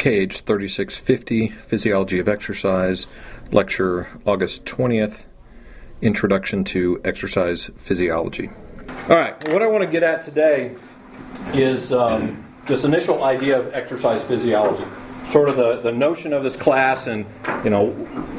KH 3650, Physiology of Exercise, lecture August 20th, Introduction to Exercise Physiology. All right, what I want to get at today is this initial idea of exercise physiology, sort of the notion of this class and,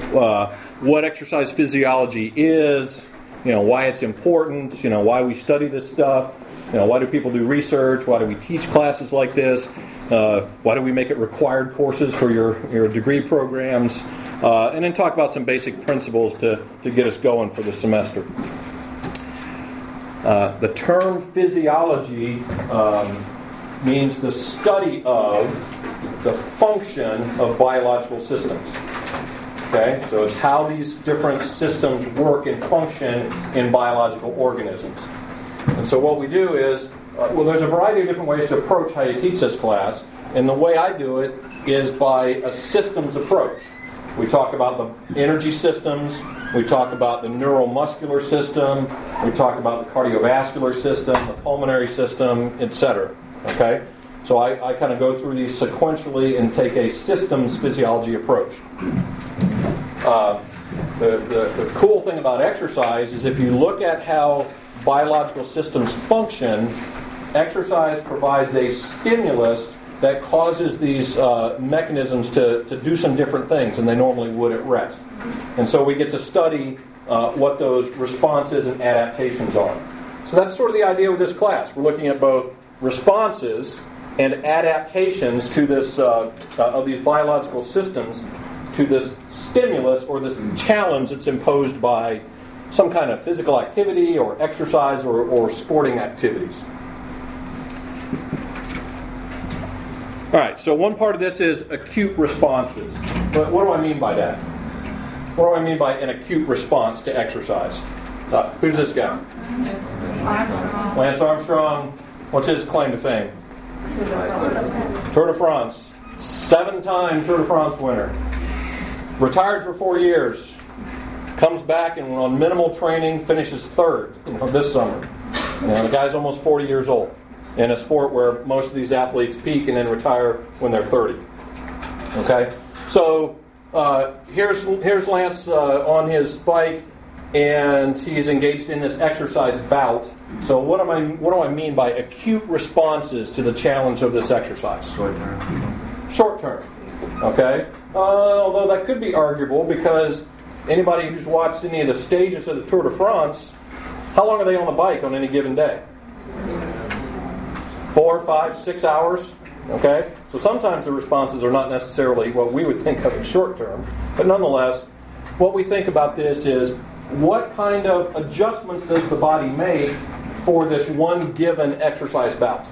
what exercise physiology is, why it's important, why we study this stuff, why do people do research, why do we teach classes like this, why do we make it required courses for your degree programs, and then talk about some basic principles to get us going for the semester. The term physiology means the study of the function of biological systems. Okay, so it's how these different systems work and function in biological organisms. And so what we do is, there's a variety of different ways to approach how you teach this class, and the way I do it is by a systems approach. We talk about the energy systems, we talk about the neuromuscular system, we talk about the cardiovascular system, the pulmonary system, etc. Okay? So I kind of go through these sequentially and take a systems physiology approach. The cool thing about exercise is if you look at how biological systems function, exercise provides a stimulus that causes these mechanisms to do some different things than they normally would at rest. And so we get to study what those responses and adaptations are. So that's sort of the idea with this class. We're looking at both responses and adaptations to this of these biological systems to this stimulus or this challenge that's imposed by some kind of physical activity or exercise or sporting activities. All right, so one part of this is acute responses. But what do I mean by that? What do I mean by an acute response to exercise? Who's this guy? Lance Armstrong. What's his claim to fame? Tour de France. 7-time Tour de France winner. Retired for 4 years. Comes back and on minimal training finishes 3rd this summer. The guy's almost 40 years old in a sport where most of these athletes peak and then retire when they're 30. Okay? So here's Lance on his bike, and he's engaged in this exercise bout. So what do I mean by acute responses to the challenge of this exercise? Short term. Okay? Although that could be arguable, because anybody who's watched any of the stages of the Tour de France, how long are they on the bike on any given day? 4, 5, 6 hours, okay? So sometimes the responses are not necessarily what we would think of in short term, but nonetheless, what we think about this is what kind of adjustments does the body make for this one given exercise bout,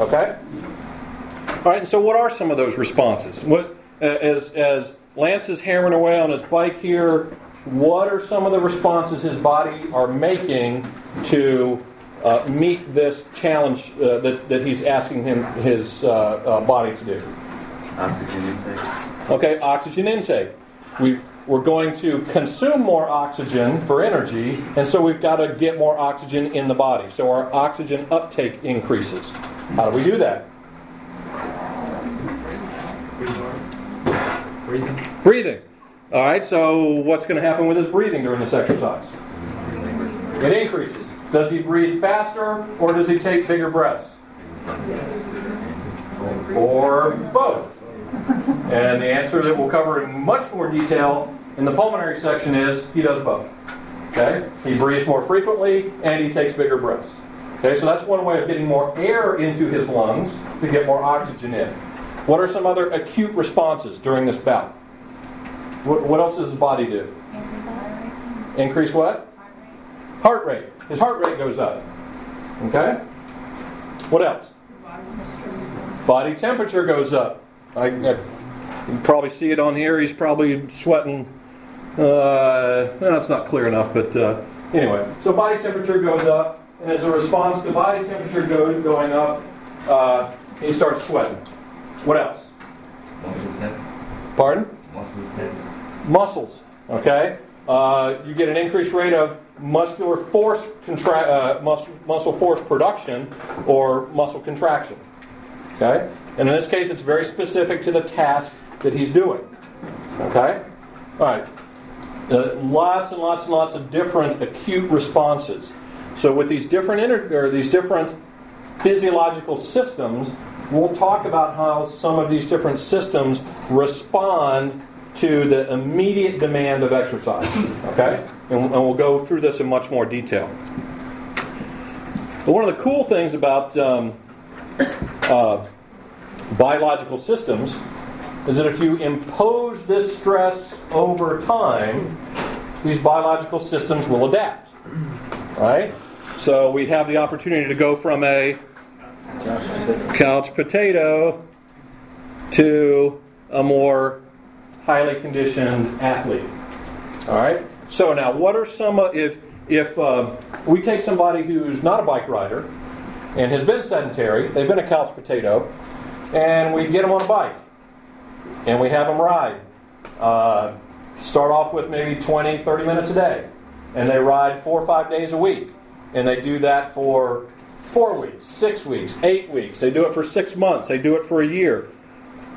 okay? All right, and so what are some of those responses? What, as Lance is hammering away on his bike here, what are some of the responses his body are making to meet this challenge that he's asking his body to do? Oxygen intake. Okay, oxygen intake. We're going to consume more oxygen for energy, and so we've got to get more oxygen in the body. So our oxygen uptake increases. How do we do that? Breathing. All right, so what's going to happen with his breathing during this exercise? It increases. Does he breathe faster, or does he take bigger breaths? Yes. Or both? And the answer that we'll cover in much more detail in the pulmonary section is he does both. Okay? He breathes more frequently, and he takes bigger breaths. Okay, so that's one way of getting more air into his lungs to get more oxygen in. What are some other acute responses during this bout? What else does his body do? Increase what? Heart rate. His heart rate goes up. Okay? What else? Body temperature goes up. I can probably see it on here. He's probably sweating. No, it's not clear enough, but anyway. So body temperature goes up, and as a response to body temperature going up, he starts sweating. What else? Muscles tense. Pardon? Muscles tense. Muscles. Okay? You get an increased rate of muscular force muscle force production or muscle contraction. Okay, And in this case, it's very specific to the task that he's doing. Okay? All right. Lots and lots and lots of different acute responses. So with these different these different physiological systems, we'll talk about how some of these different systems respond to the immediate demand of exercise. Okay? And we'll go through this in much more detail. But one of the cool things about biological systems is that if you impose this stress over time, these biological systems will adapt. Right? So we have the opportunity to go from a couch potato to a more highly conditioned athlete. All right? So now, what are some of... If we take somebody who's not a bike rider and has been sedentary, they've been a couch potato, and we get them on a bike and we have them ride. Start off with maybe 20, 30 minutes a day, and they ride 4 or 5 days a week, and they do that for 4 weeks, 6 weeks, 8 weeks. They do it for 6 months. They do it for a year.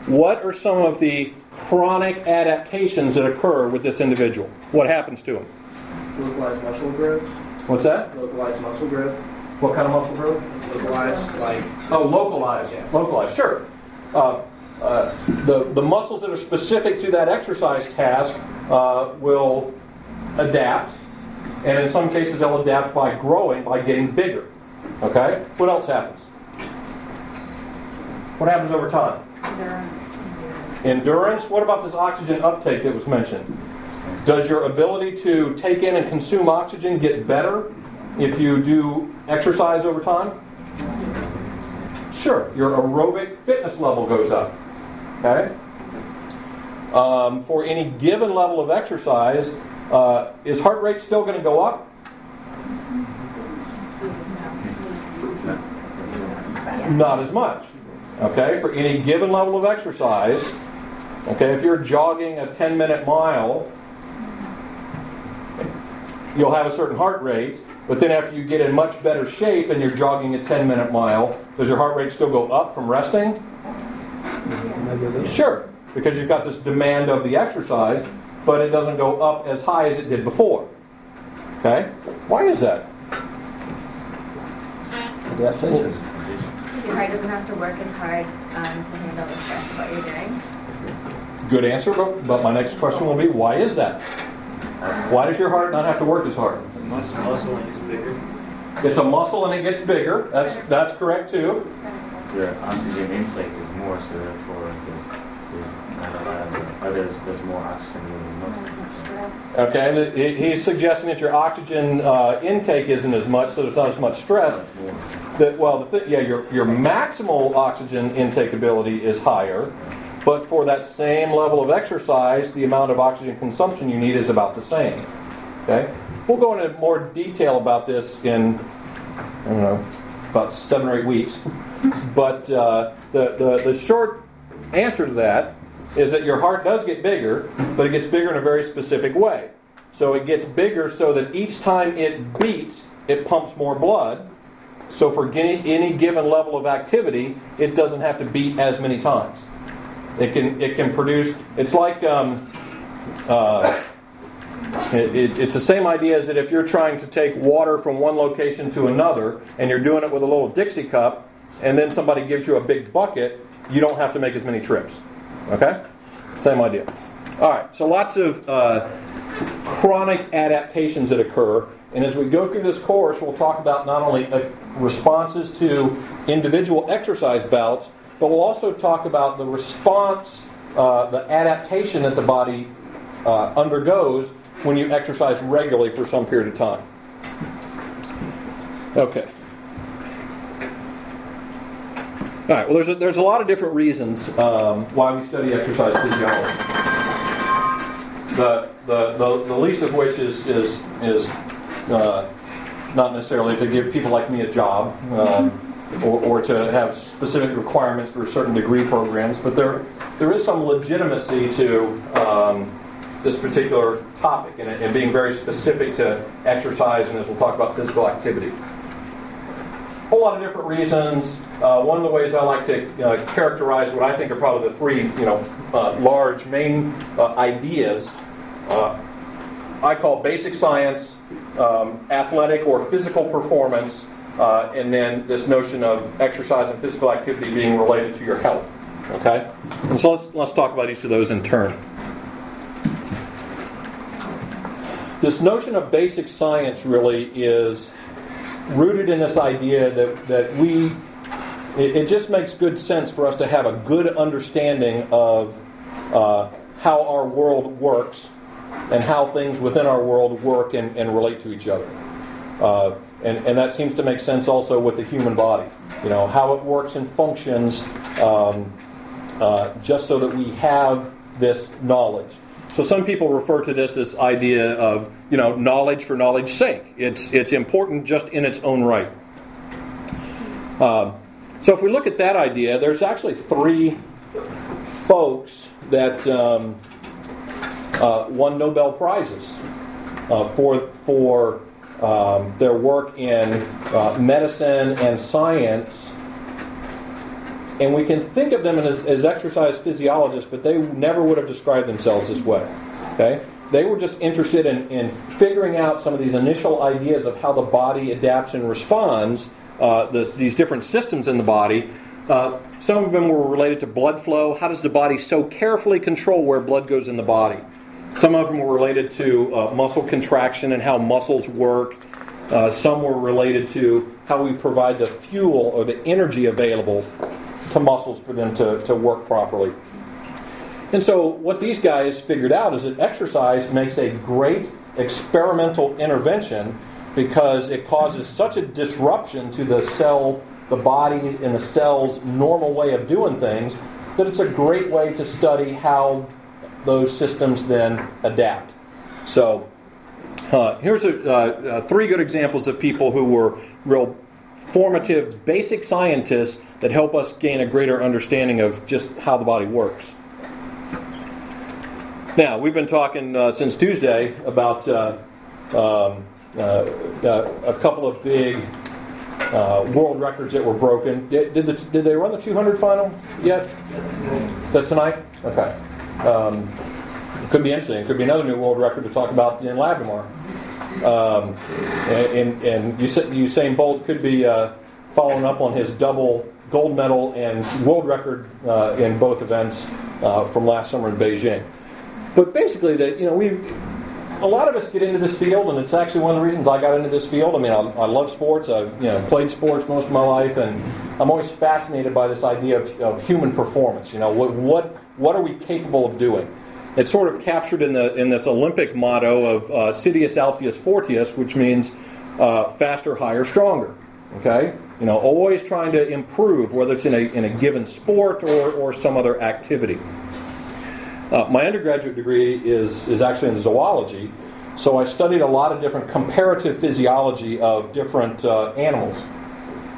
What are some of the chronic adaptations that occur with this individual? What happens to them? Localized muscle growth. What's that? Localized muscle growth. What kind of muscle growth? Localized, like... Oh, localized. Yeah. Localized, sure. The muscles that are specific to that exercise task will adapt, and in some cases they'll adapt by growing, by getting bigger. Okay? What else happens? What happens over time? Endurance. What about this oxygen uptake that was mentioned? Does your ability to take in and consume oxygen get better if you do exercise over time? Sure. Your aerobic fitness level goes up. Okay. For any given level of exercise, is heart rate still going to go up? Not as much. Okay. For any given level of exercise, okay, if you're jogging a 10-minute mile, you'll have a certain heart rate, but then after you get in much better shape and you're jogging a 10-minute mile, does your heart rate still go up from resting? Yeah. Sure, because you've got this demand of the exercise, but it doesn't go up as high as it did before. Okay? Why is that? Adaptation. Because your heart doesn't have to work as hard to handle the stress of what you're doing. Good answer, but my next question will be, why is that? Why does your heart not have to work as hard? It's a muscle and it gets bigger. It's a muscle and it gets bigger. That's correct too. Your oxygen intake is more, so therefore there's more oxygen in the muscle. Okay, he's suggesting that your oxygen intake isn't as much, so there's not as much stress. That your maximal oxygen intake ability is higher. But for that same level of exercise, the amount of oxygen consumption you need is about the same. Okay? We'll go into more detail about this in, I don't know, about 7 or 8 weeks. But the short answer to that is that your heart does get bigger, but it gets bigger in a very specific way. So it gets bigger so that each time it beats, it pumps more blood. So for any given level of activity, it doesn't have to beat as many times. It can produce. It's like it's the same idea as that if you're trying to take water from one location to another, and you're doing it with a little Dixie cup, and then somebody gives you a big bucket, you don't have to make as many trips. Okay, same idea. All right. So lots of chronic adaptations that occur, and as we go through this course, we'll talk about not only responses to individual exercise bouts, but we'll also talk about the response, the adaptation that the body undergoes when you exercise regularly for some period of time. Okay. All right, well, there's a lot of different reasons why we study exercise physiology. The least of which is not necessarily to give people like me a job. Or to have specific requirements for certain degree programs, but there is some legitimacy to this particular topic and being very specific to exercise, and as we'll talk about, physical activity. whole lot of different reasons. One of the ways I like to characterize what I think are probably the three, large main ideas, I call basic science, athletic or physical performance, and then this notion of exercise and physical activity being related to your health. Okay, and so let's talk about each of those in turn. This notion of basic science really is rooted in this idea that it just makes good sense for us to have a good understanding of how our world works and how things within our world work and relate to each other. And that seems to make sense also with the human body. You know, how it works and functions just so that we have this knowledge. So some people refer to this idea of, knowledge for knowledge's sake. It's important just in its own right. So if we look at that idea, there's actually three folks that won Nobel Prizes for their work in medicine and science. And we can think of them as exercise physiologists, but they never would have described themselves this way. Okay? They were just interested in figuring out some of these initial ideas of how the body adapts and responds, these different systems in the body. Some of them were related to blood flow. How does the body so carefully control where blood goes in the body? Some of them were related to muscle contraction and how muscles work. Some were related to how we provide the fuel or the energy available to muscles for them to work properly. And so what these guys figured out is that exercise makes a great experimental intervention because it causes such a disruption to the body and the cell's normal way of doing things that it's a great way to study how those systems then adapt. So here's three good examples of people who were real formative basic scientists that help us gain a greater understanding of just how the body works. Now, we've been talking since Tuesday about a couple of big world records that were broken. Did they run the 200 final yet? That's tonight? Okay. It could be interesting. It could be another new world record to talk about in lab tomorrow. And Usain Bolt could be following up on his double gold medal and world record in both events from last summer in Beijing. But basically, a lot of us get into this field, and it's actually one of the reasons I got into this field. I mean, I love sports. I've played sports most of my life, and I'm always fascinated by this idea of human performance. What are we capable of doing? It's sort of captured in this Olympic motto of "Sidious, Altius, Fortius," which means faster, higher, stronger. Okay, always trying to improve, whether it's in a given sport or some other activity. My undergraduate degree is actually in zoology, so I studied a lot of different comparative physiology of different animals.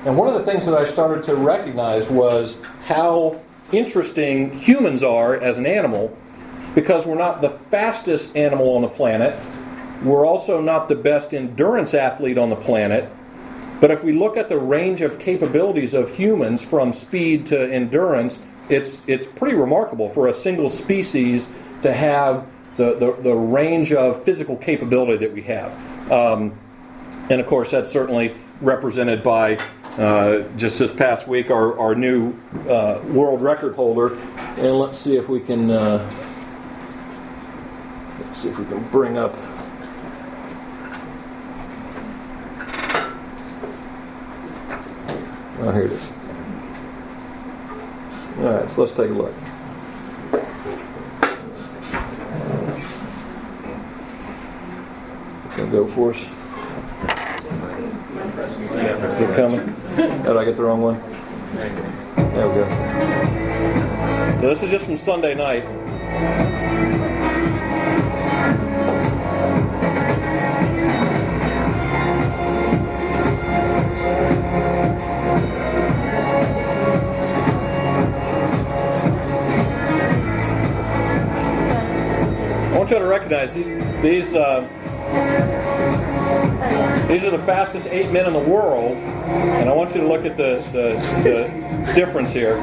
And one of the things that I started to recognize was how interesting humans are as an animal, because we're not the fastest animal on the planet. We're also not the best endurance athlete on the planet. But if we look at the range of capabilities of humans from speed to endurance, it's pretty remarkable for a single species to have the range of physical capability that we have. And of course, that's certainly represented by just this past week, our new world record holder. And let's see if we can... Let's see if we can bring up. Oh, here it is. All right, so let's take a look. Can go for us? They're coming. Did I get the wrong one? There we go. So this is just from Sunday night. I want you to recognize these These are the fastest 8 men in the world, and I want you to look at the difference here.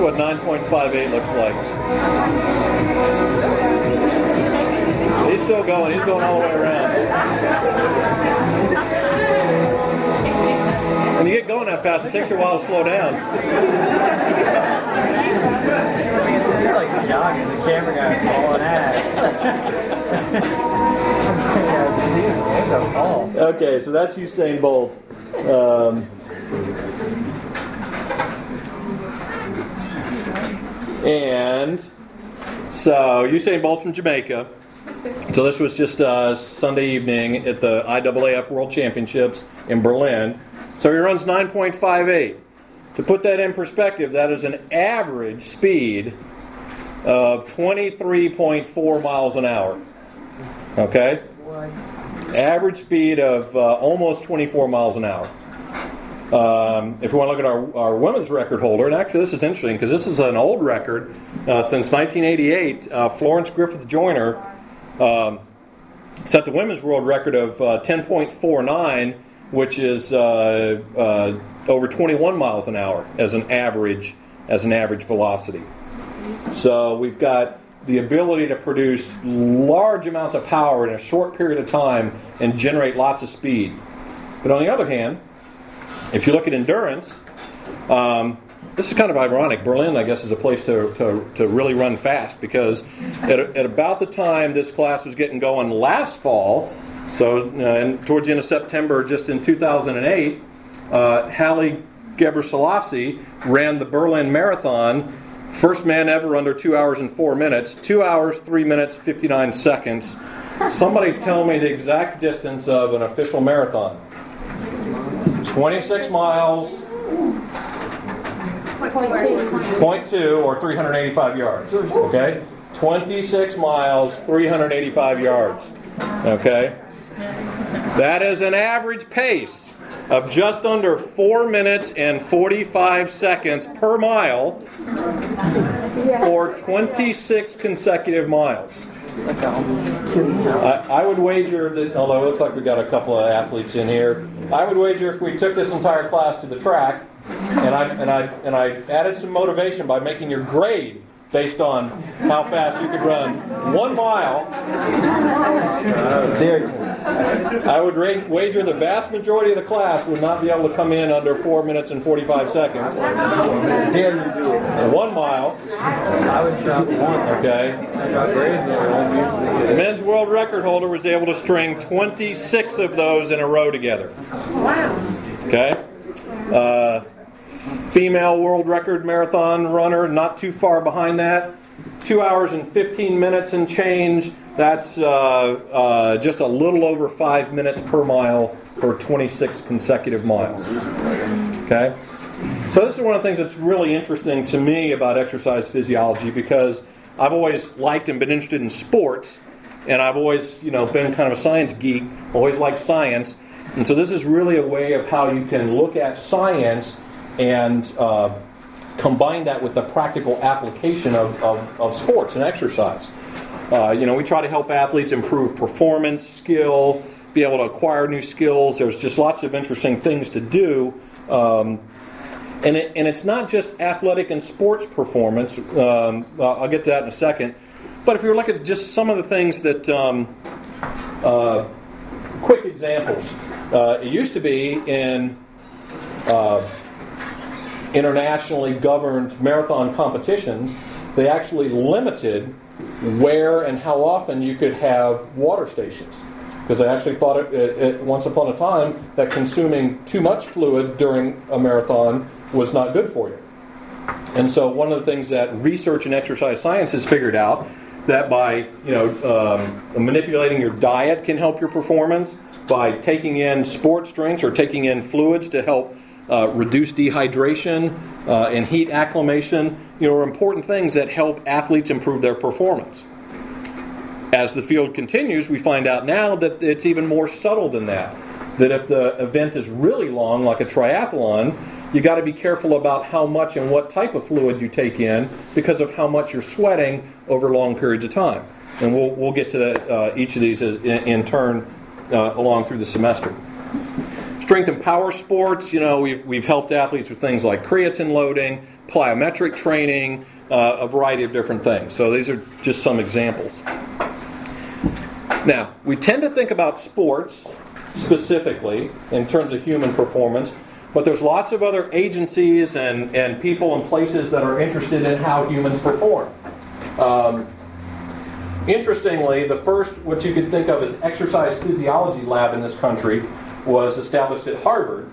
What 9.58 looks like. He's still going. He's going all the way around. When you get going that fast, it takes you a while to slow down. You're like jogging. The camera guy's hauling ass. Okay, so that's Usain Bolt. And so Usain Bolt's from Jamaica. So this was just Sunday evening at the IAAF World Championships in Berlin. So he runs 9.58. To put that in perspective, that is an average speed of 23.4 miles an hour. Okay? Average speed of almost 24 miles an hour. If we want to look at our women's record holder, and actually this is interesting because this is an old record since 1988, Florence Griffith Joyner set the women's world record of 10.49, which is over 21 miles an hour as an average velocity. So we've got the ability to produce large amounts of power in a short period of time and generate lots of speed. But on the other hand, if you look at endurance, this is kind of ironic. Berlin, I guess, is a place to really run fast because at about the time this class was getting going last fall, so and towards the end of September, just in 2008, Haile Gebrselassie ran the Berlin Marathon, first man ever under 2 hours and 4 minutes, 2 hours, 3 minutes, 59 seconds. Somebody tell me the exact distance of an official marathon. 26 miles, 0.2 or 385 yards, okay? 26 miles, 385 yards, okay? That is an average pace of just under 4 minutes and 45 seconds per mile for 26 consecutive miles. I would wager that, although it looks like we got a couple of athletes in here, I would wager if we took this entire class to the track and I added some motivation by making your grade based on how fast you could run 1 mile, I would wager the vast majority of the class would not be able to come in under 4 minutes and 45 seconds. 1 mile. Okay. The men's world record holder was able to string 26 of those in a row together. Okay. Female world record marathon runner, not too far behind that. 2 hours and 15 minutes and change. That's just a little over 5 minutes per mile for 26 consecutive miles. Okay? So this is one of the things that's really interesting to me about exercise physiology because I've always liked and been interested in sports, and I've always, been kind of a science geek, always liked science. And so this is really a way of how you can look at science and combine that with the practical application of sports and exercise. We try to help athletes improve performance, skill, be able to acquire new skills. There's just lots of interesting things to do. And it's not just athletic and sports performance. I'll get to that in a second. But if you look at just some of the things that, quick examples. It used to be in internationally governed marathon competitions, they actually limited where and how often you could have water stations because they actually thought it once upon a time that consuming too much fluid during a marathon was not good for you. And so one of the things that research and exercise science has figured out that by manipulating your diet can help your performance, by taking in sports drinks or taking in fluids to help reduce dehydration and heat acclimation, are important things that help athletes improve their performance. As the field continues, we find out now that it's even more subtle than that. That if the event is really long, like a triathlon, you got to be careful about how much and what type of fluid you take in because of how much you're sweating over long periods of time. And we'll get to that, each of these in turn along through the semester. Strength and power sports, we've helped athletes with things like creatine loading, plyometric training, a variety of different things. So these are just some examples. Now, we tend to think about sports specifically in terms of human performance, but there's lots of other agencies and people and places that are interested in how humans perform. Interestingly, the first, what you could think of as exercise physiology lab in this country, was established at Harvard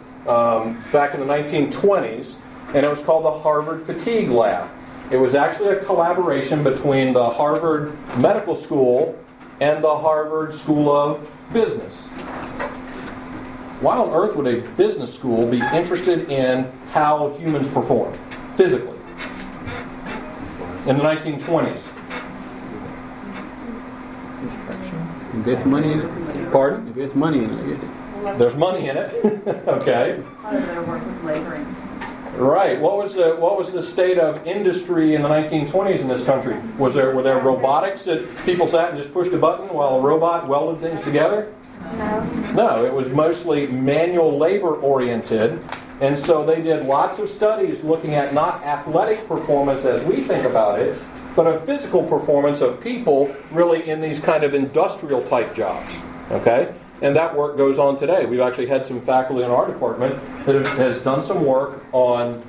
back in the 1920s, and it was called the Harvard Fatigue Lab. It was actually a collaboration between the Harvard Medical School and the Harvard School of Business. Why on earth would a business school be interested in how humans perform physically in the 1920s? Invest money in it. Pardon? Invest money in it, I guess. There's money in it. Okay. How does that work with laboring? Right. What was the state of industry in the 1920s in this country? Were there robotics that people sat and just pushed a button while a robot welded things together? No, it was mostly manual labor oriented, and so they did lots of studies looking at not athletic performance as we think about it, but a physical performance of people really in these kind of industrial type jobs. Okay? And that work goes on today. We've actually had some faculty in our department that has done some work on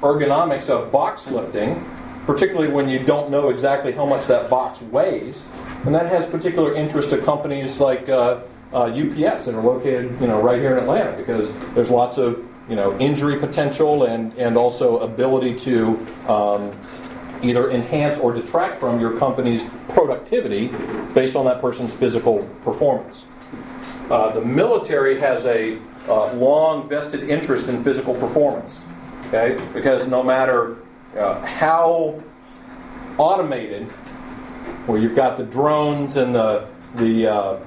ergonomics of box lifting, particularly when you don't know exactly how much that box weighs. And that has particular interest to companies like UPS that are located, right here in Atlanta, because there's lots of, injury potential and also ability to either enhance or detract from your company's productivity based on that person's physical performance. The military has a long vested interest in physical performance, okay? Because no matter how automated, you've got the drones and the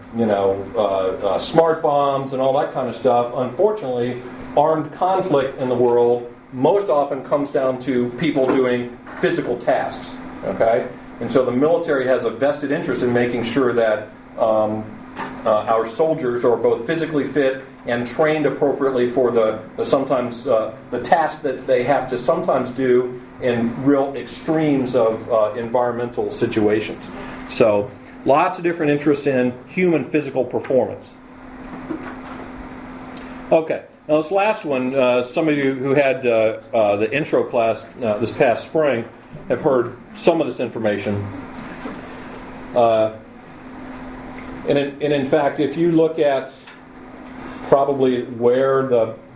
smart bombs and all that kind of stuff. Unfortunately, armed conflict in the world most often comes down to people doing physical tasks, okay? And so the military has a vested interest in making sure that our soldiers are both physically fit and trained appropriately for the tasks that they have to sometimes do in real extremes of environmental situations. So lots of different interests in human physical performance. Okay. Now, this last one, some of you who had the intro class this past spring have heard some of this information. And in fact, if you look at probably where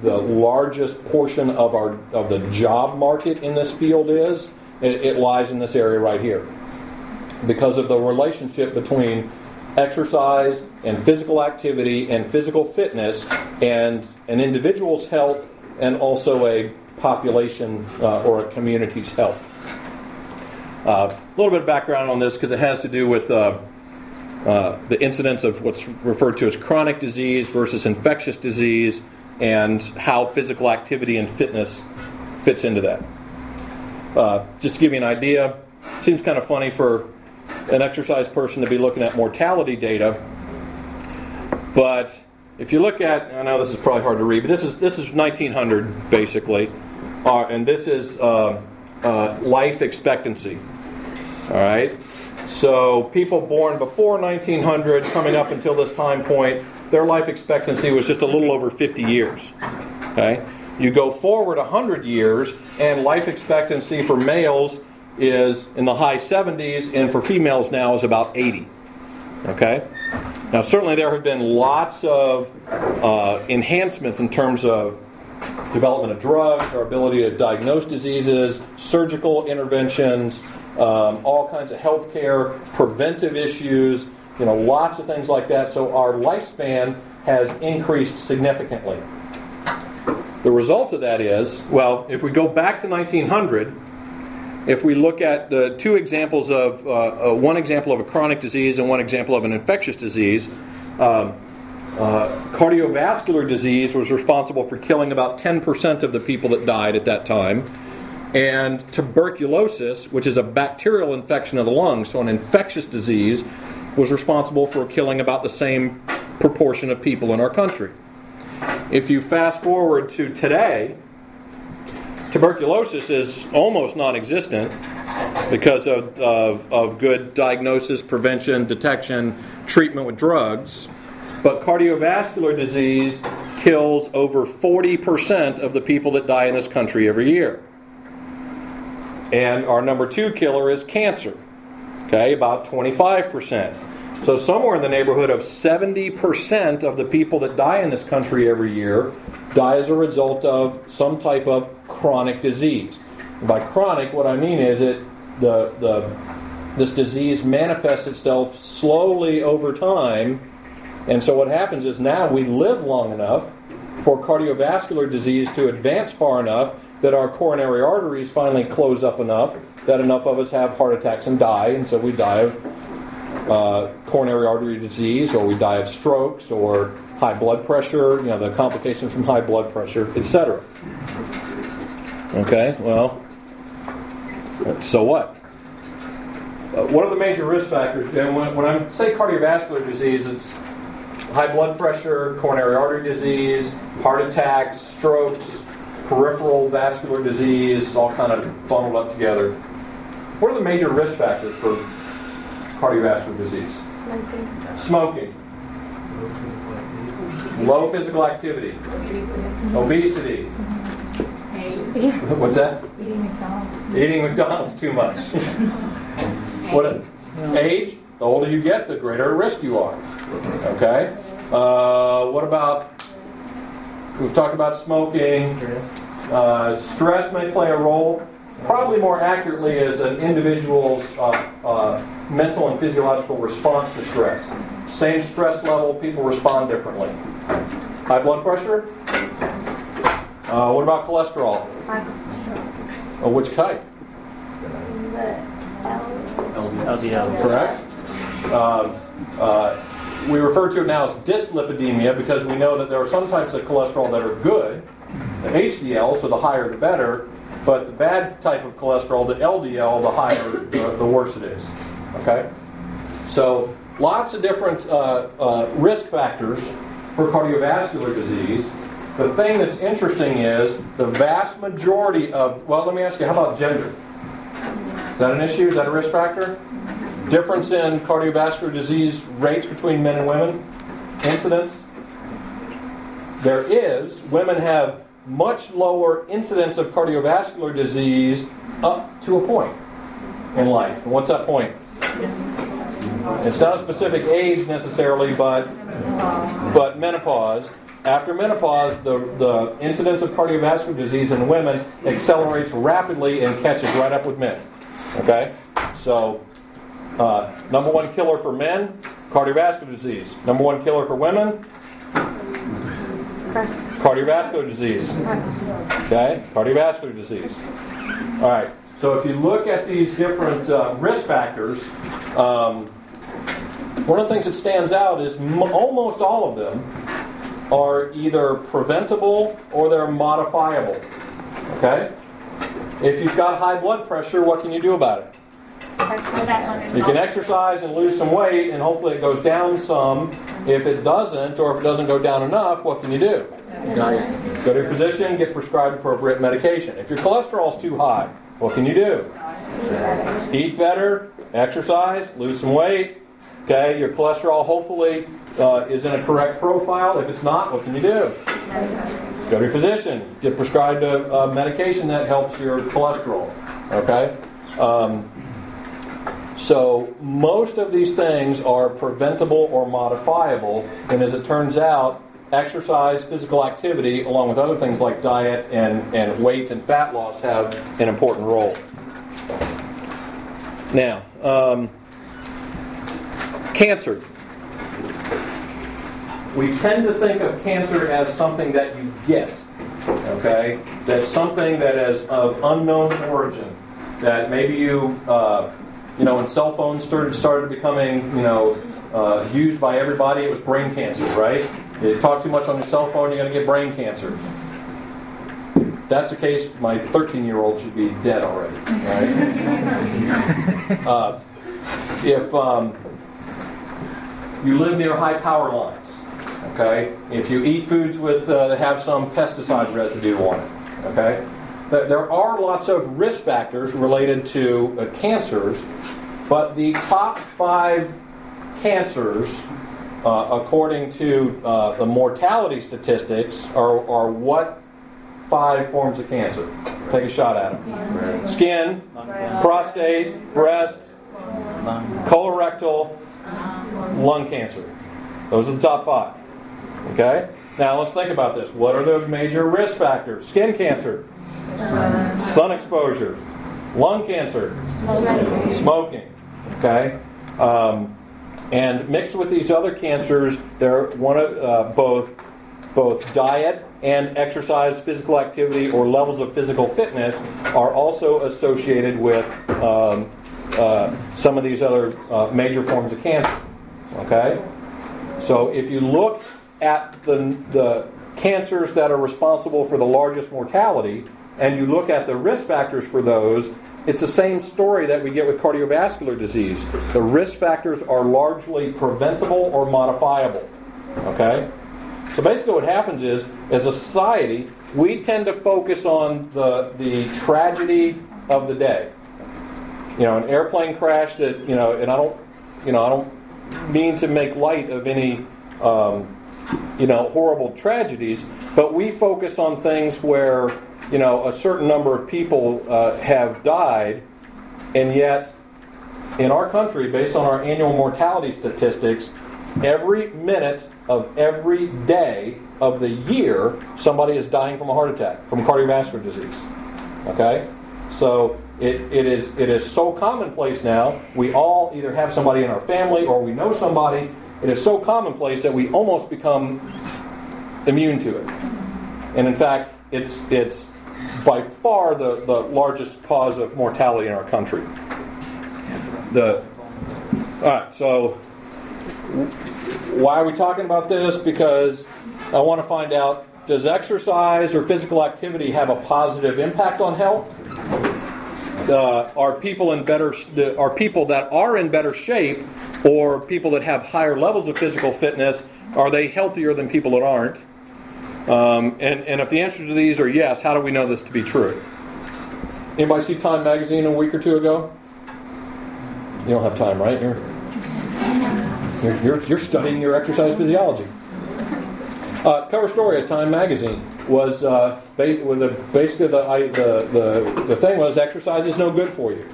the largest portion of the job market in this field is, it lies in this area right here. Because of the relationship between exercise and physical activity and physical fitness and an individual's health and also a population or a community's health. A little bit of background on this because it has to do with the incidence of what's referred to as chronic disease versus infectious disease and how physical activity and fitness fits into that. Just to give you an idea, seems kind of funny for an exercise person to be looking at mortality data, but if you look at, I know this is probably hard to read, but this is 1900 basically, and this is life expectancy. All right, so people born before 1900 coming up until this time point, their life expectancy was just a little over 50 years. Okay, you go forward 100 years, and life expectancy for males is in the high 70s, and for females now is about 80. Okay? Now, certainly there have been lots of enhancements in terms of development of drugs, our ability to diagnose diseases, surgical interventions, all kinds of health care, preventive issues, you know, lots of things like that. So our lifespan has increased significantly. The result of that is, well, if we go back to 1900, if we look at the two examples of, one example of a chronic disease and one example of an infectious disease, cardiovascular disease was responsible for killing about 10% of the people that died at that time. And tuberculosis, which is a bacterial infection of the lungs, so an infectious disease, was responsible for killing about the same proportion of people in our country. If you fast forward to today, tuberculosis is almost non-existent because of good diagnosis, prevention, detection, treatment with drugs. But cardiovascular disease kills over 40% of the people that die in this country every year. And our number two killer is cancer, okay, about 25%. So somewhere in the neighborhood of 70% of the people that die in this country every year die as a result of some type of chronic disease. And by chronic, what I mean is this disease manifests itself slowly over time. And so what happens is now we live long enough for cardiovascular disease to advance far enough that our coronary arteries finally close up enough that enough of us have heart attacks and die, and so we die of coronary artery disease, or we die of strokes, or high blood pressure, you know, the complications from high blood pressure, etc. Okay, well, so what? What are the major risk factors? And when I say cardiovascular disease, it's high blood pressure, coronary artery disease, heart attacks, strokes, peripheral vascular disease, all kind of bundled up together. What are the major risk factors for cardiovascular disease? Smoking. Low physical activity. Obesity. What's that? Eating McDonald's too much. Age? The older you get, the greater risk you are. Okay? What about... We've talked about smoking. Stress may play a role. Probably more accurately is an individual's mental and physiological response to stress. Same stress level, people respond differently. High blood pressure? What about cholesterol? Which type? LDL. Correct. We refer to it now as dyslipidemia because we know that there are some types of cholesterol that are good, the HDL, so the higher the better, but the bad type of cholesterol, the LDL, the higher, the worse it is. Okay? So lots of different risk factors for cardiovascular disease. The thing that's interesting is the vast majority of, well, let me ask you, how about gender? Is that an issue? Is that a risk factor? Difference in cardiovascular disease rates between men and women? Incidence? There is. Women have much lower incidence of cardiovascular disease up to a point in life. And what's that point? It's not a specific age necessarily, but menopause. After menopause, the incidence of cardiovascular disease in women accelerates rapidly and catches right up with men. Okay? So... number one killer for men, cardiovascular disease. Number one killer for women, cardiovascular disease. Okay, cardiovascular disease. All right, so if you look at these different risk factors, one of the things that stands out is almost all of them are either preventable or they're modifiable. Okay? If you've got high blood pressure, what can you do about it? You can exercise and lose some weight, and hopefully it goes down some. If it doesn't, or if it doesn't go down enough, what can you do? Go to your physician, get prescribed appropriate medication. If your cholesterol's too high, what can you do? Eat better, exercise, lose some weight. Okay, your cholesterol hopefully is in a correct profile. If it's not, what can you do? Go to your physician, get prescribed a medication that helps your cholesterol. Okay. So most of these things are preventable or modifiable, and as it turns out, exercise, physical activity, along with other things like diet and weight and fat loss have an important role. Now, Cancer. We tend to think of cancer as something that you get, okay? That's something that is of unknown origin, that maybe you, when cell phones started becoming, used by everybody, it was brain cancer, right? You talk too much on your cell phone, you're going to get brain cancer. If that's the case, my 13-year-old should be dead already, right? If you live near high power lines, okay? If you eat foods with that have some pesticide residue on it, okay? There are lots of risk factors related to cancers, but the top 5 cancers, according to the mortality statistics, are what 5 forms of cancer? Take a shot at them. Skin, prostate, breast, colorectal, lung cancer. Those are the top 5. Okay? Now let's think about this. What are the major risk factors? Skin cancer. Sun exposure. Lung cancer. Smoking. Okay? And mixed with these other cancers, they're one of both diet and exercise, physical activity, or levels of physical fitness are also associated with some of these other major forms of cancer. Okay, so if you look at the cancers that are responsible for the largest mortality, and you look at the risk factors for those, it's the same story that we get with cardiovascular disease. The risk factors are largely preventable or modifiable. Okay? So basically what happens is, as a society, we tend to focus on the tragedy of the day. An airplane crash that, and I don't mean to make light of any, horrible tragedies, but we focus on things where, a certain number of people have died, and yet in our country, based on our annual mortality statistics, every minute of every day of the year, somebody is dying from a heart attack, from cardiovascular disease. Okay? So it is so commonplace now, we all either have somebody in our family or we know somebody. It is so commonplace that we almost become immune to it. And in fact, it's by far the largest cause of mortality in our country. All right, so why are we talking about this? Because I want to find out, does exercise or physical activity have a positive impact on health? Are people that are in better shape or people that have higher levels of physical fitness, are they healthier than people that aren't? And if the answer to these are yes, how do we know this to be true? Anybody see Time magazine a week or two ago? You don't have time, right? You're studying your exercise physiology. Cover story of Time magazine was basically the thing was, exercise is no good for you.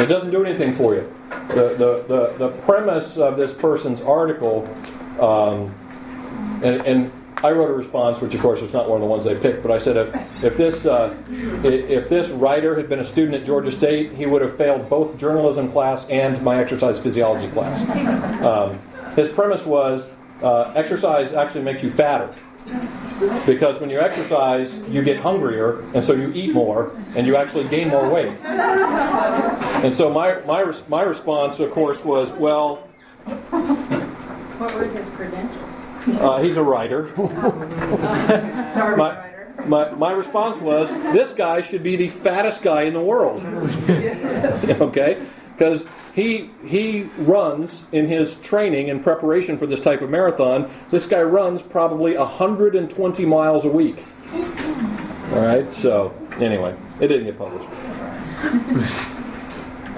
It doesn't do anything for you. The premise of this person's article. And I wrote a response, which of course was not one of the ones they picked. But I said, if this writer had been a student at Georgia State, he would have failed both journalism class and my exercise physiology class. His premise was, exercise actually makes you fatter, because when you exercise, you get hungrier, and so you eat more, and you actually gain more weight. And so my response, of course, was, well, what were his credentials? He's a writer. My response was, this guy should be the fattest guy in the world. Okay? Because he runs, in his training and preparation for this type of marathon, this guy runs probably 120 miles a week. All right? So, anyway, it didn't get published.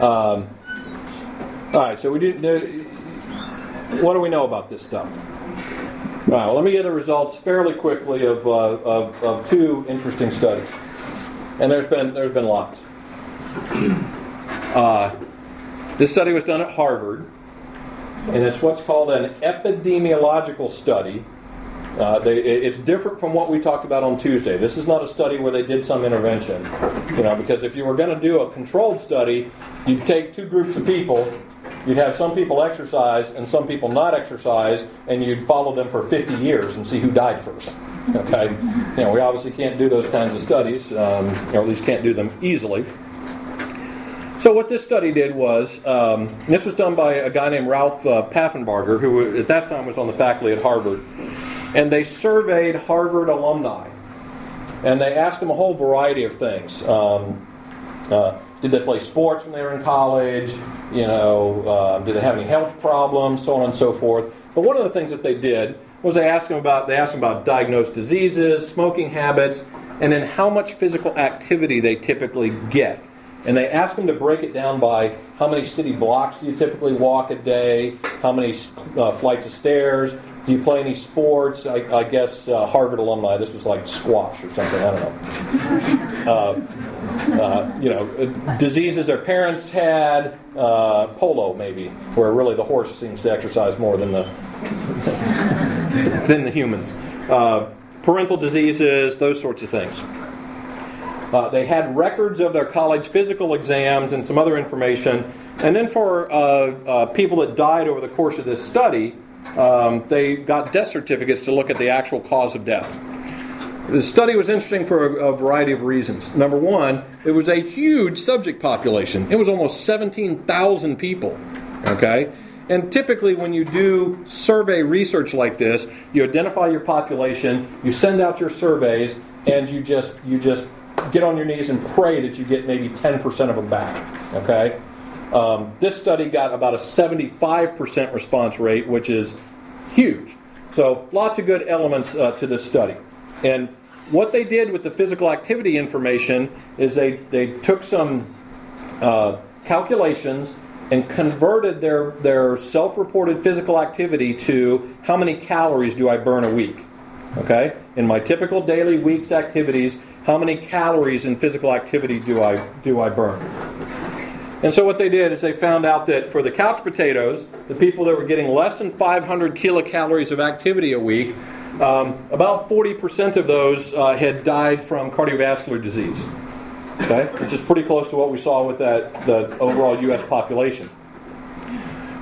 All right, so we didn't... what do we know about this stuff? All right, well, let me get the results fairly quickly of 2 interesting studies, and there's been lots. This study was done at Harvard, and it's what's called an epidemiological study. It's different from what we talked about on Tuesday. This is not a study where they did some intervention, because if you were going to do a controlled study, you'd take 2 groups of people. you'd have some people exercise and some people not exercise, and you'd follow them for 50 years and see who died first. Okay, you know, we obviously can't do those kinds of studies, or at least can't do them easily. So what this study did was, this was done by a guy named Ralph Paffenbarger, who at that time was on the faculty at Harvard, and they surveyed Harvard alumni, and they asked them a whole variety of things. Did they play sports when they were in college? You know, did they have any health problems? So on and so forth. But one of the things that they did was they asked them about diagnosed diseases, smoking habits, and then how much physical activity they typically get. And they asked them to break it down by how many city blocks do you typically walk a day, how many flights of stairs, do you play any sports? I guess Harvard alumni, this was like squash or something, I don't know. Diseases their parents had, polo maybe, where really the horse seems to exercise more than the humans. Parental diseases, those sorts of things. They had records of their college physical exams and some other information. And then for people that died over the course of this study, they got death certificates to look at the actual cause of death. The study was interesting for a variety of reasons. Number one, it was a huge subject population. It was almost 17,000 people. Okay? And typically when you do survey research like this, you identify your population, you send out your surveys, and you just get on your knees and pray that you get maybe 10% of them back. Okay, this study got about a 75% response rate, which is huge. So lots of good elements to this study. And what they did with the physical activity information is they took some calculations and converted their self-reported physical activity to how many calories do I burn a week. Okay, in my typical daily week's activities, how many calories in physical activity do I burn? And so what they did is they found out that for the couch potatoes, the people that were getting less than 500 kilocalories of activity a week, about 40% of those had died from cardiovascular disease, okay? Which is pretty close to what we saw with the overall U.S. population.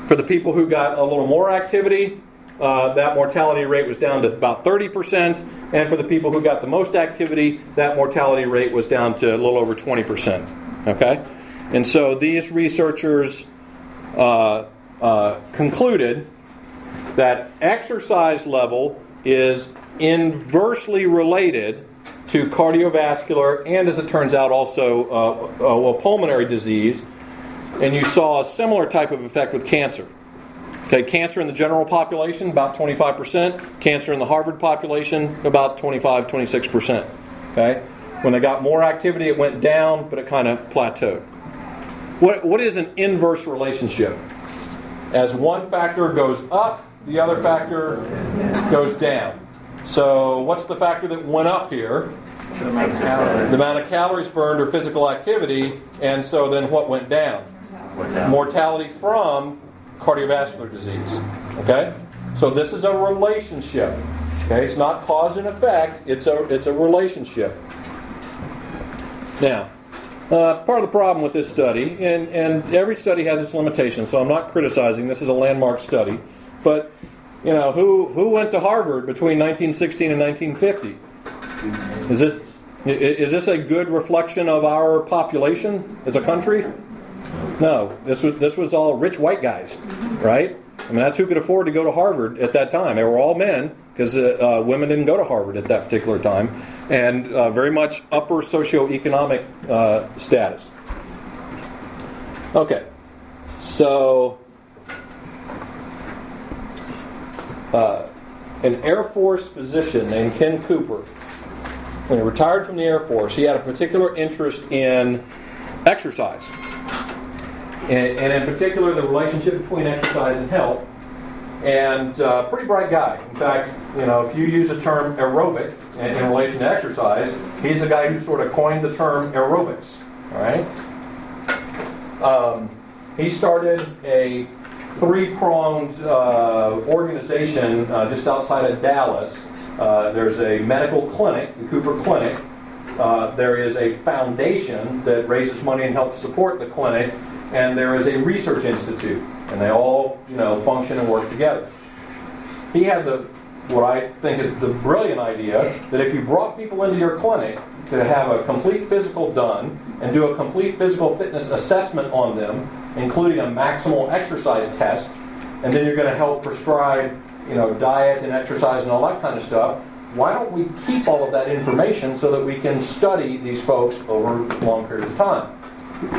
For the people who got a little more activity, that mortality rate was down to about 30%, and for the people who got the most activity, that mortality rate was down to a little over 20%. Okay, and so these researchers concluded that exercise level is inversely related to cardiovascular and, as it turns out, also pulmonary disease, and you saw a similar type of effect with cancer. Okay, cancer in the general population, about 25%. Cancer in the Harvard population, about 25, 26%. Okay? When they got more activity, it went down, but it kind of plateaued. What is an inverse relationship? As one factor goes up, the other factor goes down. So what's the factor that went up here? The amount of calories burned or physical activity. And so then what went down? Mortality from cardiovascular disease. Okay? So this is a relationship. Okay? It's not cause and effect, it's a relationship. Now, part of the problem with this study, and every study has its limitations, so I'm not criticizing, this is a landmark study, but you know, who went to Harvard between 1916 and 1950? Is this a good reflection of our population as a country? No, this was all rich white guys, right? I mean, that's who could afford to go to Harvard at that time. They were all men, because women didn't go to Harvard at that particular time, and very much upper socioeconomic status. Okay, so an Air Force physician named Ken Cooper, when he retired from the Air Force, he had a particular interest in exercise. And in particular, the relationship between exercise and health. And pretty bright guy. In fact, you know, if you use the term aerobic in relation to exercise, he's the guy who sort of coined the term aerobics. All right. He started a three-pronged organization just outside of Dallas. There's a medical clinic, the Cooper Clinic. There is a foundation that raises money and helps support the clinic. And there is a research institute. and they all, you know, function and work together. He had the, what I think is the brilliant idea, that if you brought people into your clinic to have a complete physical done and do a complete physical fitness assessment on them, including a maximal exercise test, and then you're going to help prescribe, you know, diet and exercise and all that kind of stuff, why don't we keep all of that information so that we can study these folks over long periods of time?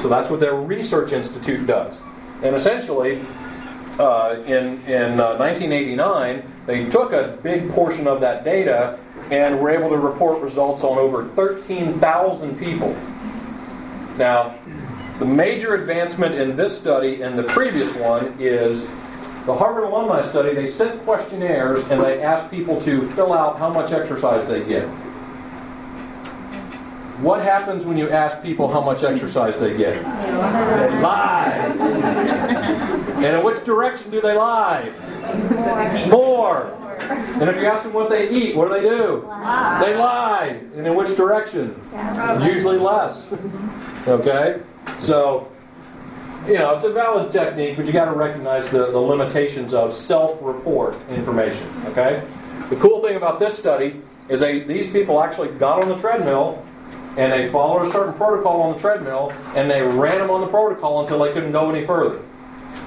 So that's what their research institute does. And essentially, in 1989, they took a big portion of that data and were able to report results on over 13,000 people. Now, the major advancement in this study and the previous one is the Harvard alumni study. They sent questionnaires and they asked people to fill out how much exercise they get. What happens when you ask people how much exercise they get? They lie. And in which direction do they lie? More. And if you ask them what they eat, what do? Lie. They lie. And in which direction? Usually less. Okay? So, you know, it's a valid technique, but you got to recognize the limitations of self-report information. Okay? The cool thing about this study is these people actually got on the treadmill and they followed a certain protocol on the treadmill and they ran them on the protocol until they couldn't go any further.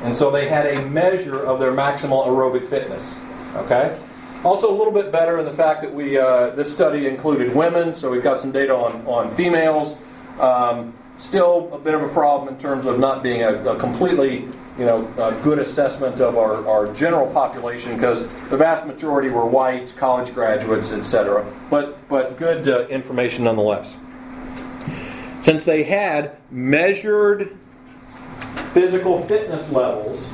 And so they had a measure of their maximal aerobic fitness. Okay? Also a little bit better in the fact that this study included women, so we've got some data on females. Still a bit of a problem in terms of not being a completely, you know, good assessment of our general population, because the vast majority were whites, college graduates, etc. But good information nonetheless. Since they had measured physical fitness levels,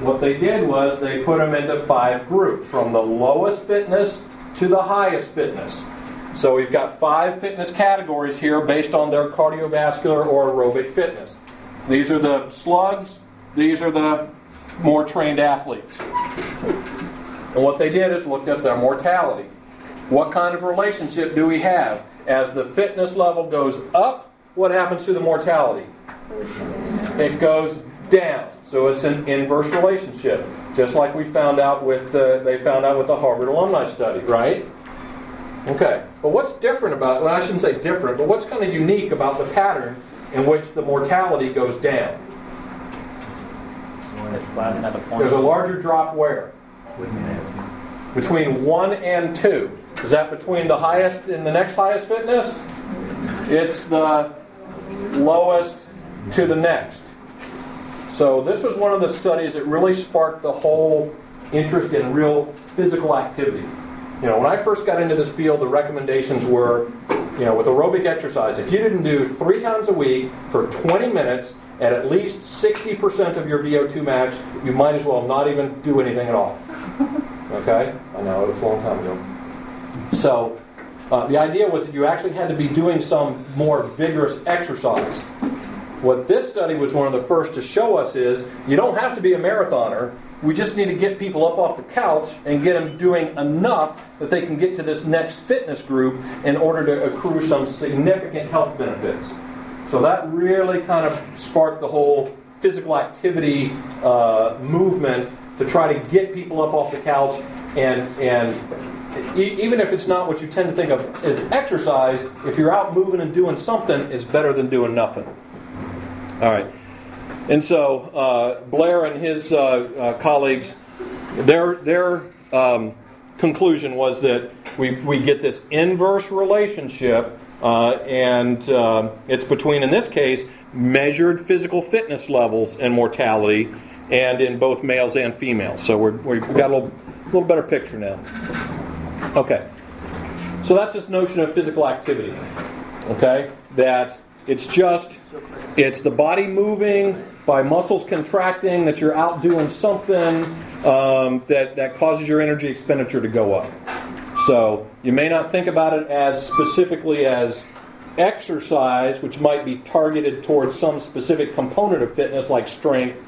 what they did was they put them into 5 groups, from the lowest fitness to the highest fitness. So we've got 5 fitness categories here based on their cardiovascular or aerobic fitness. These are the slugs. These are the more trained athletes. And what they did is looked at their mortality. What kind of relationship do we have? As the fitness level goes up, what happens to the mortality? It goes down. So it's an inverse relationship, just like we found out with the Harvard alumni study, right? Okay. But what's different about, well, I shouldn't say different, but what's kind of unique about the pattern in which the mortality goes down? There's a larger drop where? Between 1 and 2. Is that between the highest and the next highest fitness? It's the lowest to the next. So this was one of the studies that really sparked the whole interest in real physical activity. You know, when I first got into this field, the recommendations were, you know, with aerobic exercise, if you didn't do 3 times a week for 20 minutes at least 60% of your VO2 max, you might as well not even do anything at all. Okay? I know, it was a long time ago. So the idea was that you actually had to be doing some more vigorous exercise. What this study was one of the first to show us is you don't have to be a marathoner. We just need to get people up off the couch and get them doing enough that they can get to this next fitness group in order to accrue some significant health benefits. So that really kind of sparked the whole physical activity movement to try to get people up off the couch. And even if it's not what you tend to think of as exercise, if you're out moving and doing something, it's better than doing nothing. All right. And so Blair and his colleagues, their conclusion was that we get this inverse relationship and it's between, in this case, measured physical fitness levels and mortality, and in both males and females. So we've got a little better picture now. Okay. So that's this notion of physical activity. Okay? That it's the body moving by muscles contracting, that you're out doing something that causes your energy expenditure to go up. So you may not think about it as specifically as exercise, which might be targeted towards some specific component of fitness like strength,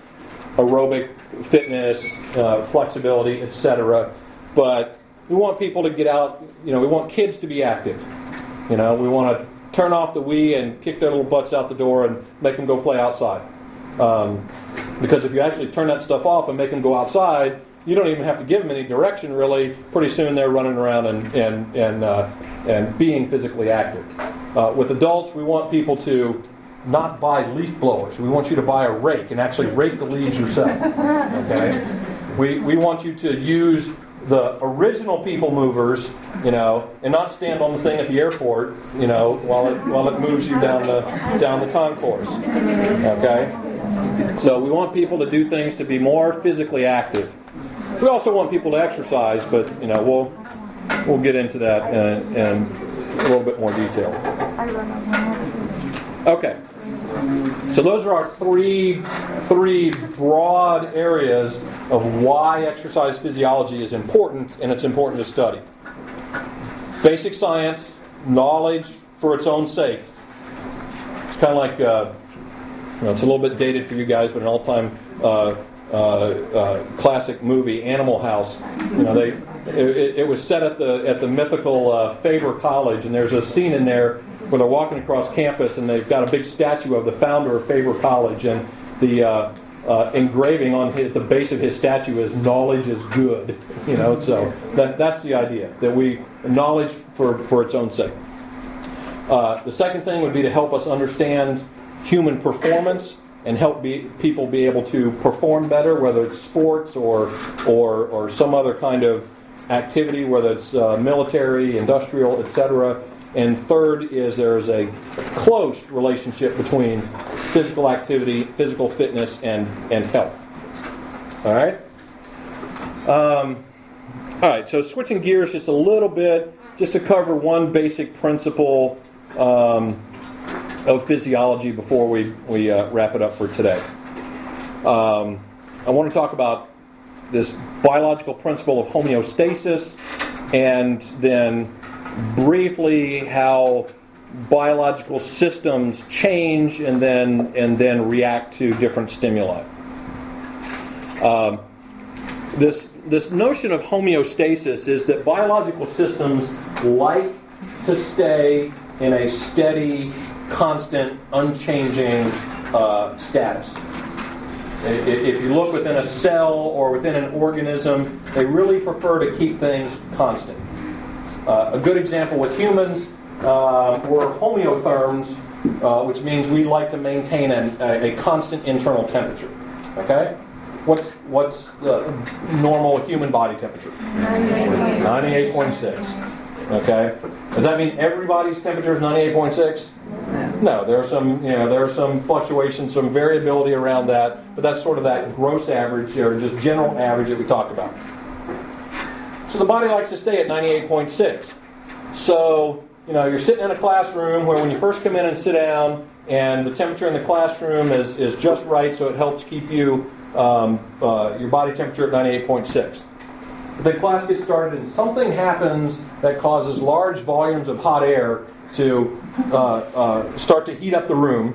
aerobic fitness, flexibility, etc. But we want people to get out, you know, we want kids to be active. You know, we want to turn off the Wii and kick their little butts out the door and make them go play outside. Because if you actually turn that stuff off and make them go outside, you don't even have to give them any direction, really. Pretty soon they're running around and being physically active. With adults, we want people to not buy leaf blowers. We want you to buy a rake and actually rake the leaves yourself. Okay? We want you to use the original people movers, you know, and not stand on the thing at the airport, you know, while it moves you down the concourse. Okay? So we want people to do things to be more physically active. We also want people to exercise, but you know, we'll get into that in a little bit more detail. Okay. So those are our three broad areas of why exercise physiology is important, and it's important to study. Basic science, knowledge for its own sake. It's kind of like, it's a little bit dated for you guys, but an all-time classic movie, Animal House. You know, it was set at the mythical Faber College, and there's a scene in there where they're walking across campus, and they've got a big statue of the founder of Faber College, and the engraving on the base of his statue is "Knowledge is good." You know, so that's the idea, that we knowledge for its own sake. The second thing would be to help us understand human performance and help people be able to perform better, whether it's sports or some other kind of activity, whether it's military, industrial, etc. And third is there's a close relationship between physical activity, physical fitness, and health. All right? So switching gears just a little bit, just to cover one basic principle of physiology before we wrap it up for today. I want to talk about this biological principle of homeostasis, and then briefly how biological systems change and then react to different stimuli. This notion of homeostasis is that biological systems like to stay in a steady, constant, unchanging status. If you look within a cell or within an organism, they really prefer to keep things constant. A good example with humans, we're homeotherms, which means we like to maintain a constant internal temperature. Okay? What's the normal human body temperature? 98.6. Okay? Does that mean everybody's temperature is 98.6? No, there are some fluctuations, some variability around that, but that's sort of that gross average or just general average that we talked about. So the body likes to stay at 98.6. So, you know, you're sitting in a classroom where when you first come in and sit down, and the temperature in the classroom is just right, so it helps keep you your body temperature at 98.6. But then class gets started, and something happens that causes large volumes of hot air to start to heat up the room,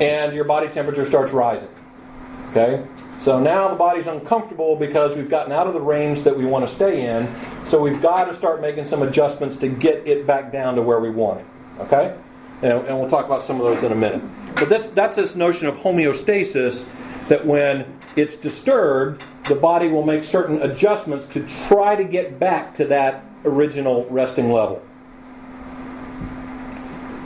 and your body temperature starts rising. Okay? So now the body's uncomfortable because we've gotten out of the range that we want to stay in, so we've got to start making some adjustments to get it back down to where we want it. Okay? And we'll talk about some of those in a minute. But that's this notion of homeostasis, that when it's disturbed, the body will make certain adjustments to try to get back to that original resting level.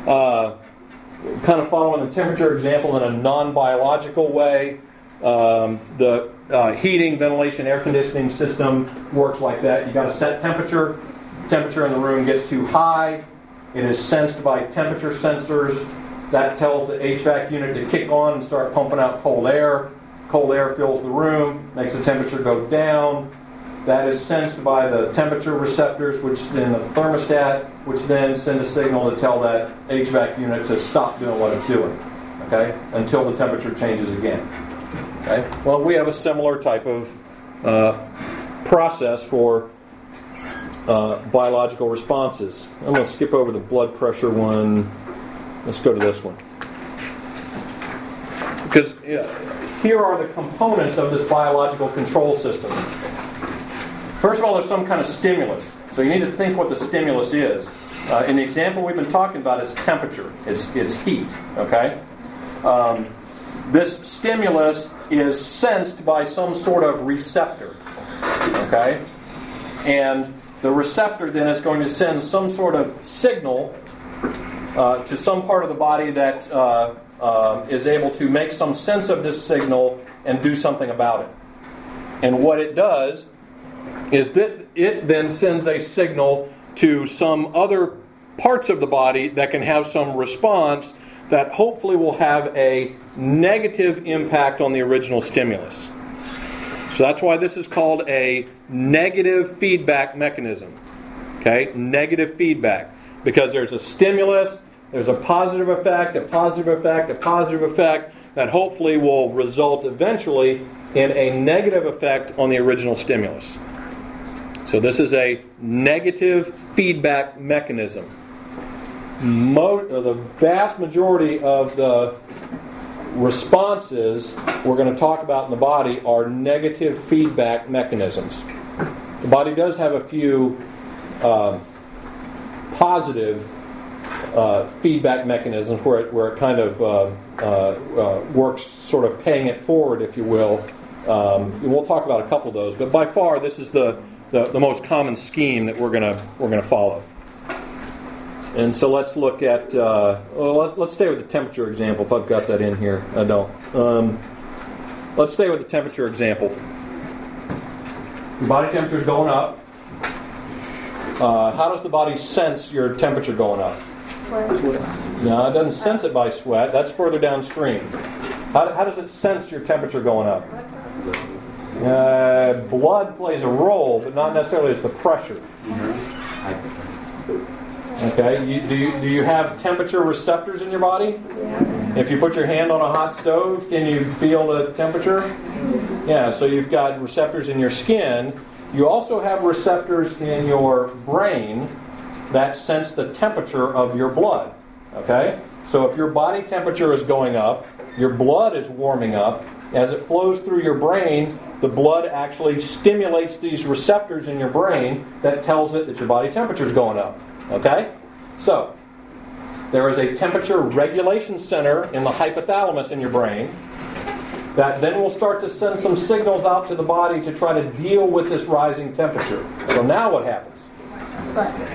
Kind of following the temperature example in a non-biological way, the heating, ventilation, air conditioning system works like that. You've got a set temperature. Temperature in the room gets too high. It is sensed by temperature sensors. That tells the HVAC unit to kick on and start pumping out cold air. Cold air fills the room, makes the temperature go down. That is sensed by the temperature receptors, which then the thermostat, which then send a signal to tell that HVAC unit to stop doing what it's doing, okay, until the temperature changes again. Okay? Well, we have a similar type of process for biological responses. I'm going to skip over the blood pressure one. Let's go to this one. Because here are the components of this biological control system. First of all, there's some kind of stimulus. So you need to think what the stimulus is. In the example we've been talking about, it's temperature. It's heat. Okay? this stimulus is sensed by some sort of receptor, okay? And the receptor then is going to send some sort of signal to some part of the body that is able to make some sense of this signal and do something about it. And what it does is that it then sends a signal to some other parts of the body that can have some response that hopefully will have a negative impact on the original stimulus. So that's why this is called a negative feedback mechanism. Okay? Negative feedback. Because there's a stimulus, there's a positive effect, a positive effect, a positive effect that hopefully will result eventually in a negative effect on the original stimulus. So this is a negative feedback mechanism. The vast majority of the responses we're going to talk about in the body are negative feedback mechanisms. The body does have a few positive feedback mechanisms where it kind of works sort of paying it forward, if you will. We'll talk about a couple of those, but by far this is the most common scheme that we're gonna follow. And so let's look at, let's stay with the temperature example, if I've got that in here. I don't. Let's stay with the temperature example. Your body temperature's going up. How does the body sense your temperature going up? Sweat. No, it doesn't sense it by sweat. That's further downstream. How does it sense your temperature going up? Blood plays a role, but not necessarily as the pressure. Okay, do you have temperature receptors in your body? Yeah. If you put your hand on a hot stove, can you feel the temperature? Yeah, so you've got receptors in your skin. You also have receptors in your brain that sense the temperature of your blood. Okay, so if your body temperature is going up, your blood is warming up. As it flows through your brain, the blood actually stimulates these receptors in your brain that tells it that your body temperature is going up. Okay? So, there is a temperature regulation center in the hypothalamus in your brain that then will start to send some signals out to the body to try to deal with this rising temperature. So now what happens?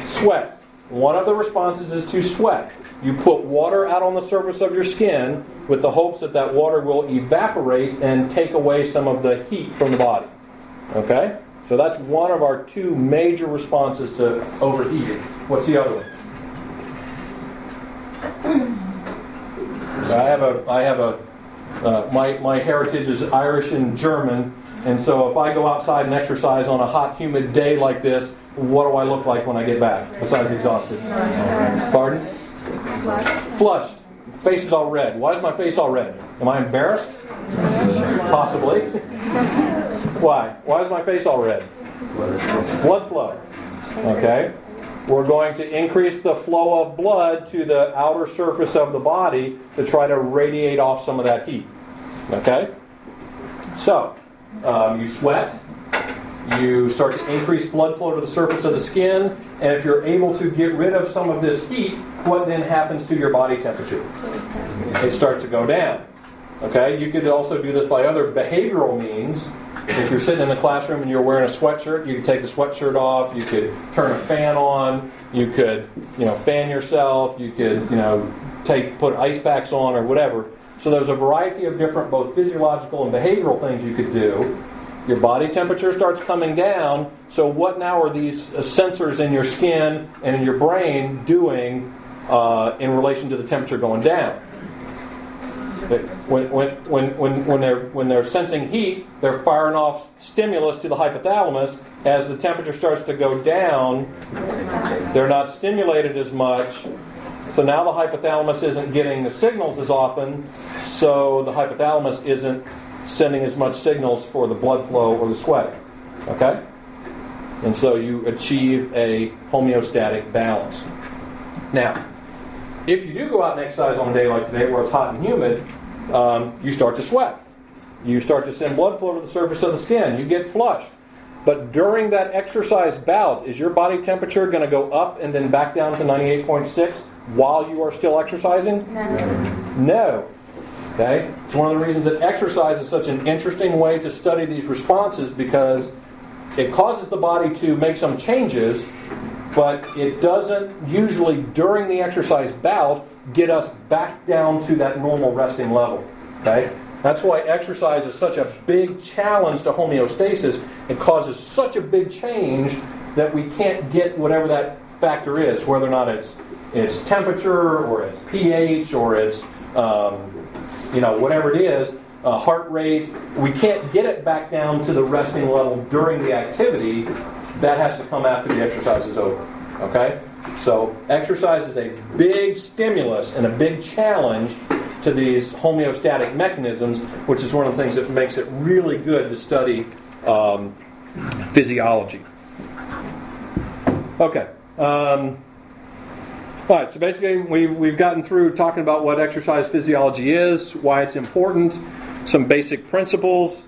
Sweat. One of the responses is to sweat. You put water out on the surface of your skin with the hopes that that water will evaporate and take away some of the heat from the body. Okay? So that's one of our two major responses to overheating. What's the other one? My heritage is Irish and German, and so if I go outside and exercise on a hot, humid day like this, what do I look like when I get back, besides exhausted? Pardon? Flushed. Face is all red. Why is my face all red? Am I embarrassed? Possibly. Why? Why is my face all red? Blood flow. Okay. We're going to increase the flow of blood to the outer surface of the body to try to radiate off some of that heat. Okay? So, you sweat. You start to increase blood flow to the surface of the skin. And if you're able to get rid of some of this heat, what then happens to your body temperature? It starts to go down. Okay? You could also do this by other behavioral means. If you're sitting in the classroom and you're wearing a sweatshirt, you could take the sweatshirt off, you could turn a fan on, you could, fan yourself, you could, put ice packs on or whatever. So there's a variety of different both physiological and behavioral things you could do. Your body temperature starts coming down, so what now are these sensors in your skin and in your brain doing in relation to the temperature going down? When they're sensing heat, they're firing off stimulus to the hypothalamus. As the temperature starts to go down, they're not stimulated as much. So now the hypothalamus isn't getting the signals as often, so the hypothalamus isn't sending as much signals for the blood flow or the sweat. Okay? And so you achieve a homeostatic balance. Now, if you do go out and exercise on a day like today where it's hot and humid, you start to sweat. You start to send blood flow to the surface of the skin. You get flushed. But during that exercise bout, is your body temperature going to go up and then back down to 98.6 while you are still exercising? No. Okay? It's one of the reasons that exercise is such an interesting way to study these responses, because it causes the body to make some changes, but it doesn't usually, during the exercise bout, get us back down to that normal resting level. Okay? That's why exercise is such a big challenge to homeostasis. It causes such a big change that we can't get whatever that factor is, whether or not it's temperature or it's pH or it's whatever it is, heart rate. We can't get it back down to the resting level during the activity. That has to come after the exercise is over. Okay? So exercise is a big stimulus and a big challenge to these homeostatic mechanisms, which is one of the things that makes it really good to study physiology. Okay. All right, so basically we've gotten through talking about what exercise physiology is, why it's important, some basic principles.